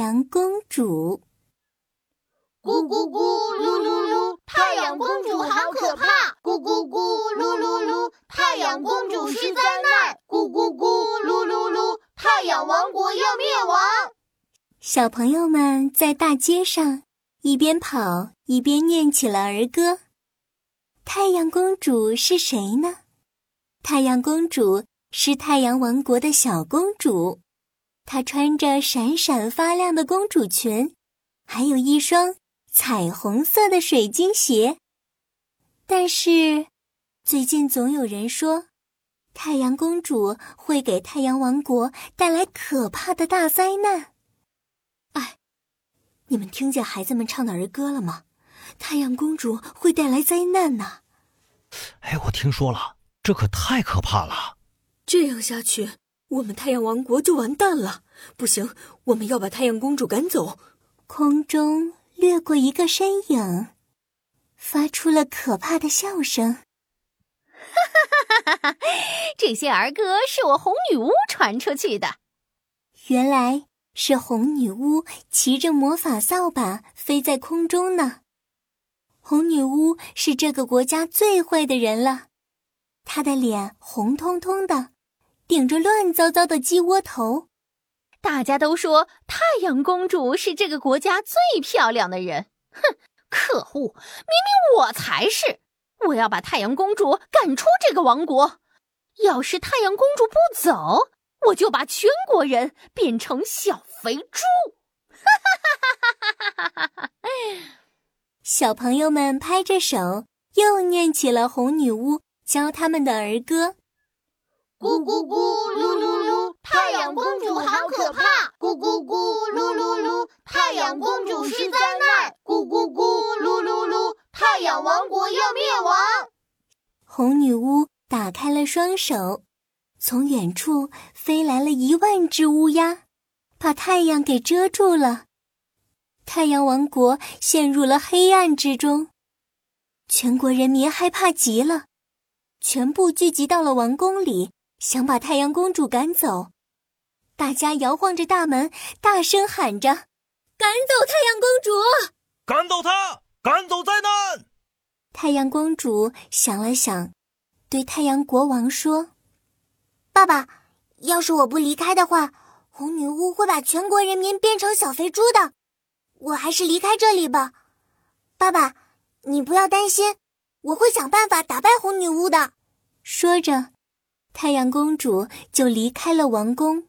阳公主。咕咕咕噜噜噜，太阳公主好可怕！咕咕咕噜噜噜，太阳公主是灾难！咕咕咕噜噜噜，太阳王国要灭亡！小朋友们在大街上一边跑一边念起了儿歌。太阳公主是谁呢？太阳公主是太阳王国的小公主，她穿着闪闪发亮的公主裙，还有一双彩虹色的水晶鞋。但是最近总有人说太阳公主会给太阳王国带来可怕的大灾难。哎，你们听见孩子们唱的儿歌了吗？太阳公主会带来灾难呢。哎，我听说了，这可太可怕了。这样下去我们太阳王国就完蛋了。不行，我们要把太阳公主赶走。空中掠过一个身影，发出了可怕的笑声。哈哈哈哈！这些儿歌是我红女巫传出去的。原来是红女巫骑着魔法扫把飞在空中呢。红女巫是这个国家最坏的人了，她的脸红彤彤的，顶着乱糟糟的鸡窝头。大家都说太阳公主是这个国家最漂亮的人。哼，可恶，明明我才是！我要把太阳公主赶出这个王国。要是太阳公主不走，我就把全国人变成小肥猪。哈哈哈哈哈哈！小朋友们拍着手，又念起了红女巫教他们的儿歌。咕咕咕噜噜噜，太阳公主好可怕！咕咕咕噜噜噜，太阳公主是灾难！咕咕咕噜噜噜，太阳王国要灭亡！红女巫打开了双手，从远处飞来了10000只乌鸦，把太阳给遮住了。太阳王国陷入了黑暗之中，全国人民害怕极了，全部聚集到了王宫里，想把太阳公主赶走。大家摇晃着大门，大声喊着：赶走太阳公主！赶走她！赶走灾难！太阳公主想了想，对太阳国王说：爸爸，要是我不离开的话，红女巫会把全国人民变成小肥猪的。我还是离开这里吧。爸爸，你不要担心，我会想办法打败红女巫的。说着，太阳公主就离开了王宫。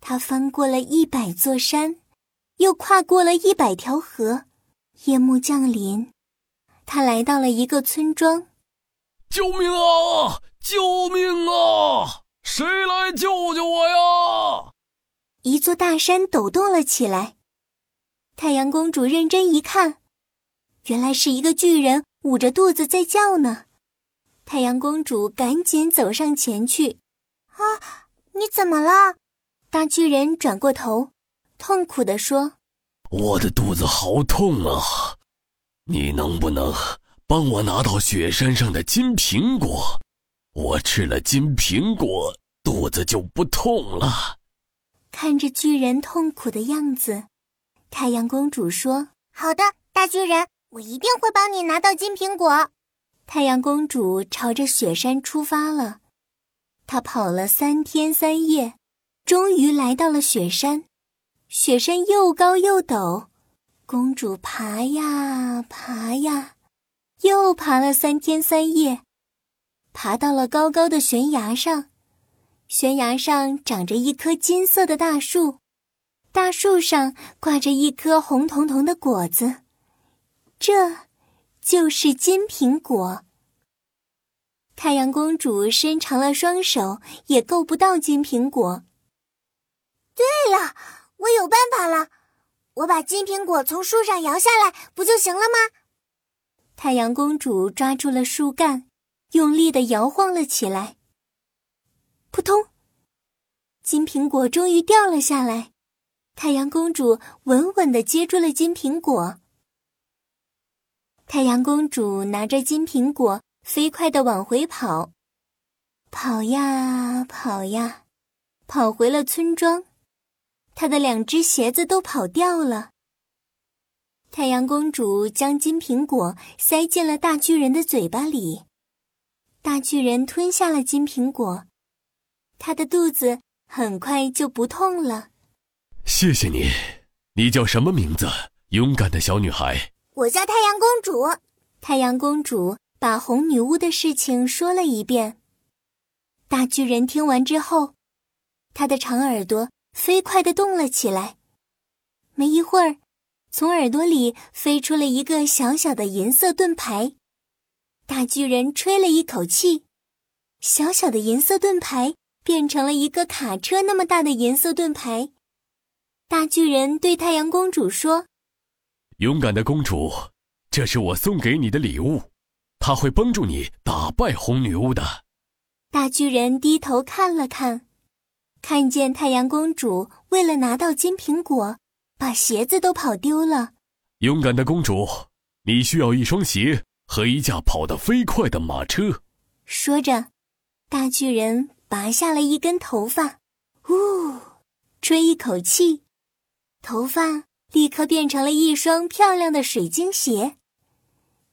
她翻过了100座山，又跨过了100条河。夜幕降临，她来到了一个村庄。救命啊！救命啊！谁来救救我呀！一座大山抖动了起来。太阳公主认真一看，原来是一个巨人捂着肚子在叫呢。太阳公主赶紧走上前去。啊，你怎么了？大巨人转过头，痛苦地说：我的肚子好痛啊，你能不能帮我拿到雪山上的金苹果？我吃了金苹果，肚子就不痛了。看着巨人痛苦的样子，太阳公主说：好的，大巨人，我一定会帮你拿到金苹果。太阳公主朝着雪山出发了。她跑了3天3夜，终于来到了雪山。雪山又高又陡，公主爬呀爬呀，又爬了3天3夜，爬到了高高的悬崖上。悬崖上长着一棵金色的大树，大树上挂着一颗红彤彤的果子，这就是金苹果。太阳公主伸长了双手，也够不到金苹果。对了，我有办法了，我把金苹果从树上摇下来不就行了吗？太阳公主抓住了树干，用力地摇晃了起来。扑通，金苹果终于掉了下来。太阳公主稳稳地接住了金苹果。太阳公主拿着金苹果飞快地往回跑，跑呀跑呀，跑回了村庄。她的两只鞋子都跑掉了。太阳公主将金苹果塞进了大巨人的嘴巴里，大巨人吞下了金苹果，他的肚子很快就不痛了。谢谢你，你叫什么名字，勇敢的小女孩？我叫太阳公主。太阳公主把红女巫的事情说了一遍。大巨人听完之后，他的长耳朵飞快地动了起来，没一会儿，从耳朵里飞出了一个小小的银色盾牌。大巨人吹了一口气，小小的银色盾牌变成了一个卡车那么大的银色盾牌。大巨人对太阳公主说，勇敢的公主，这是我送给你的礼物，它会帮助你打败红女巫的。大巨人低头看了看，看见太阳公主为了拿到金苹果，把鞋子都跑丢了。勇敢的公主，你需要一双鞋和一架跑得飞快的马车。说着，大巨人拔下了一根头发，呜，吹一口气，头发立刻变成了一双漂亮的水晶鞋。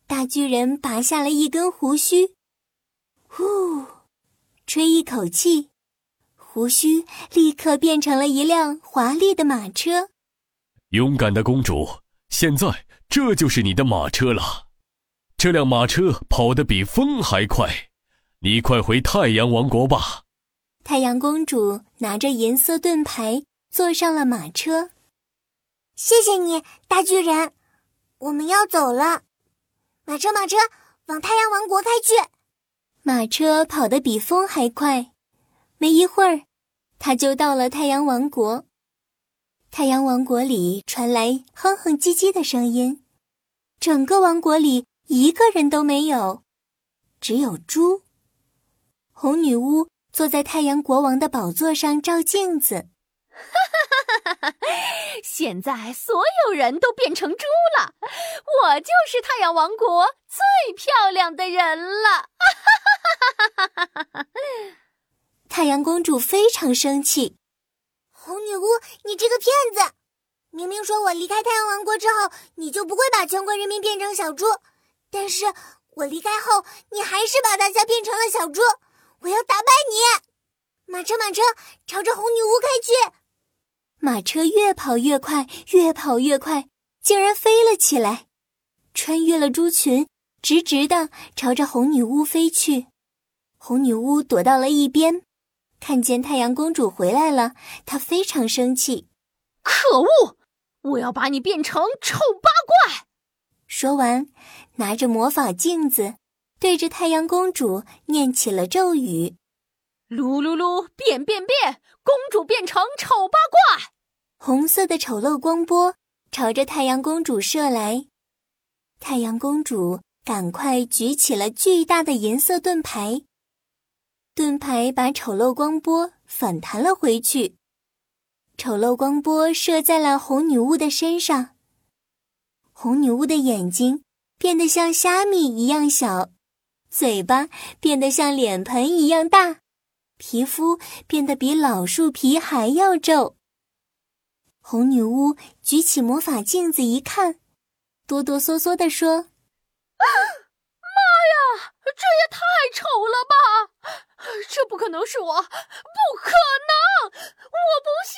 大巨人拔下了一根胡须，呼，吹一口气，胡须立刻变成了一辆华丽的马车。勇敢的公主，现在这就是你的马车了。这辆马车跑得比风还快，你快回太阳王国吧。太阳公主拿着银色盾牌坐上了马车。谢谢你，大巨人，我们要走了。马车马车，往太阳王国开去。马车跑得比风还快，没一会儿，它就到了太阳王国。太阳王国里传来哼哼唧唧的声音，整个王国里一个人都没有，只有猪。红女巫坐在太阳国王的宝座上照镜子，哈哈哈哈！现在所有人都变成猪了，我就是太阳王国最漂亮的人了，哈哈哈哈！太阳公主非常生气。红女巫，你这个骗子！明明说我离开太阳王国之后，你就不会把全国人民变成小猪，但是我离开后，你还是把大家变成了小猪，我要打败你！马车马车，朝着红女巫开去！马车越跑越快，越跑越快，竟然飞了起来，穿越了猪群，直直地朝着红女巫飞去。红女巫躲到了一边，看见太阳公主回来了，她非常生气。可恶，我要把你变成丑八怪！说完，拿着魔法镜子，对着太阳公主念起了咒语。噜噜噜，变变变，公主变成丑八怪！红色的丑陋光波朝着太阳公主射来。太阳公主赶快举起了巨大的银色盾牌，盾牌把丑陋光波反弹了回去，丑陋光波射在了红女巫的身上。红女巫的眼睛变得像虾米一样小，嘴巴变得像脸盆一样大，皮肤变得比老树皮还要皱。红女巫举起魔法镜子一看，哆哆嗦嗦地说，妈呀，这也太丑了吧！这不可能是我，不可能，我不信！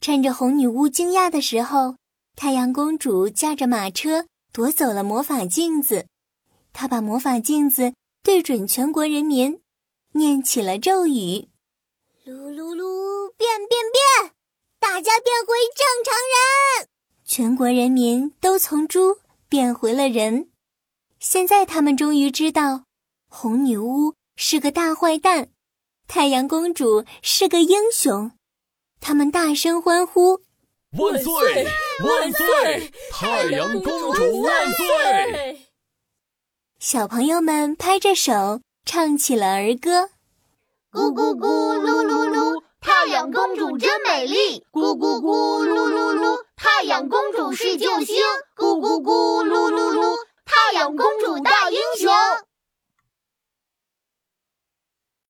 趁着红女巫惊讶的时候，太阳公主驾着马车夺走了魔法镜子，她把魔法镜子对准全国人民，念起了咒语。噜噜噜，变变变，大家变回正常人！全国人民都从猪变回了人。现在他们终于知道，红女巫是个大坏蛋，太阳公主是个英雄。他们大声欢呼，万岁万岁，太阳公主万岁！小朋友们拍着手唱起了儿歌。咕咕咕噜噜噜，太阳公主真美丽。咕咕咕噜噜噜，太阳公主是救星。咕咕咕噜噜噜，太阳公主大英雄。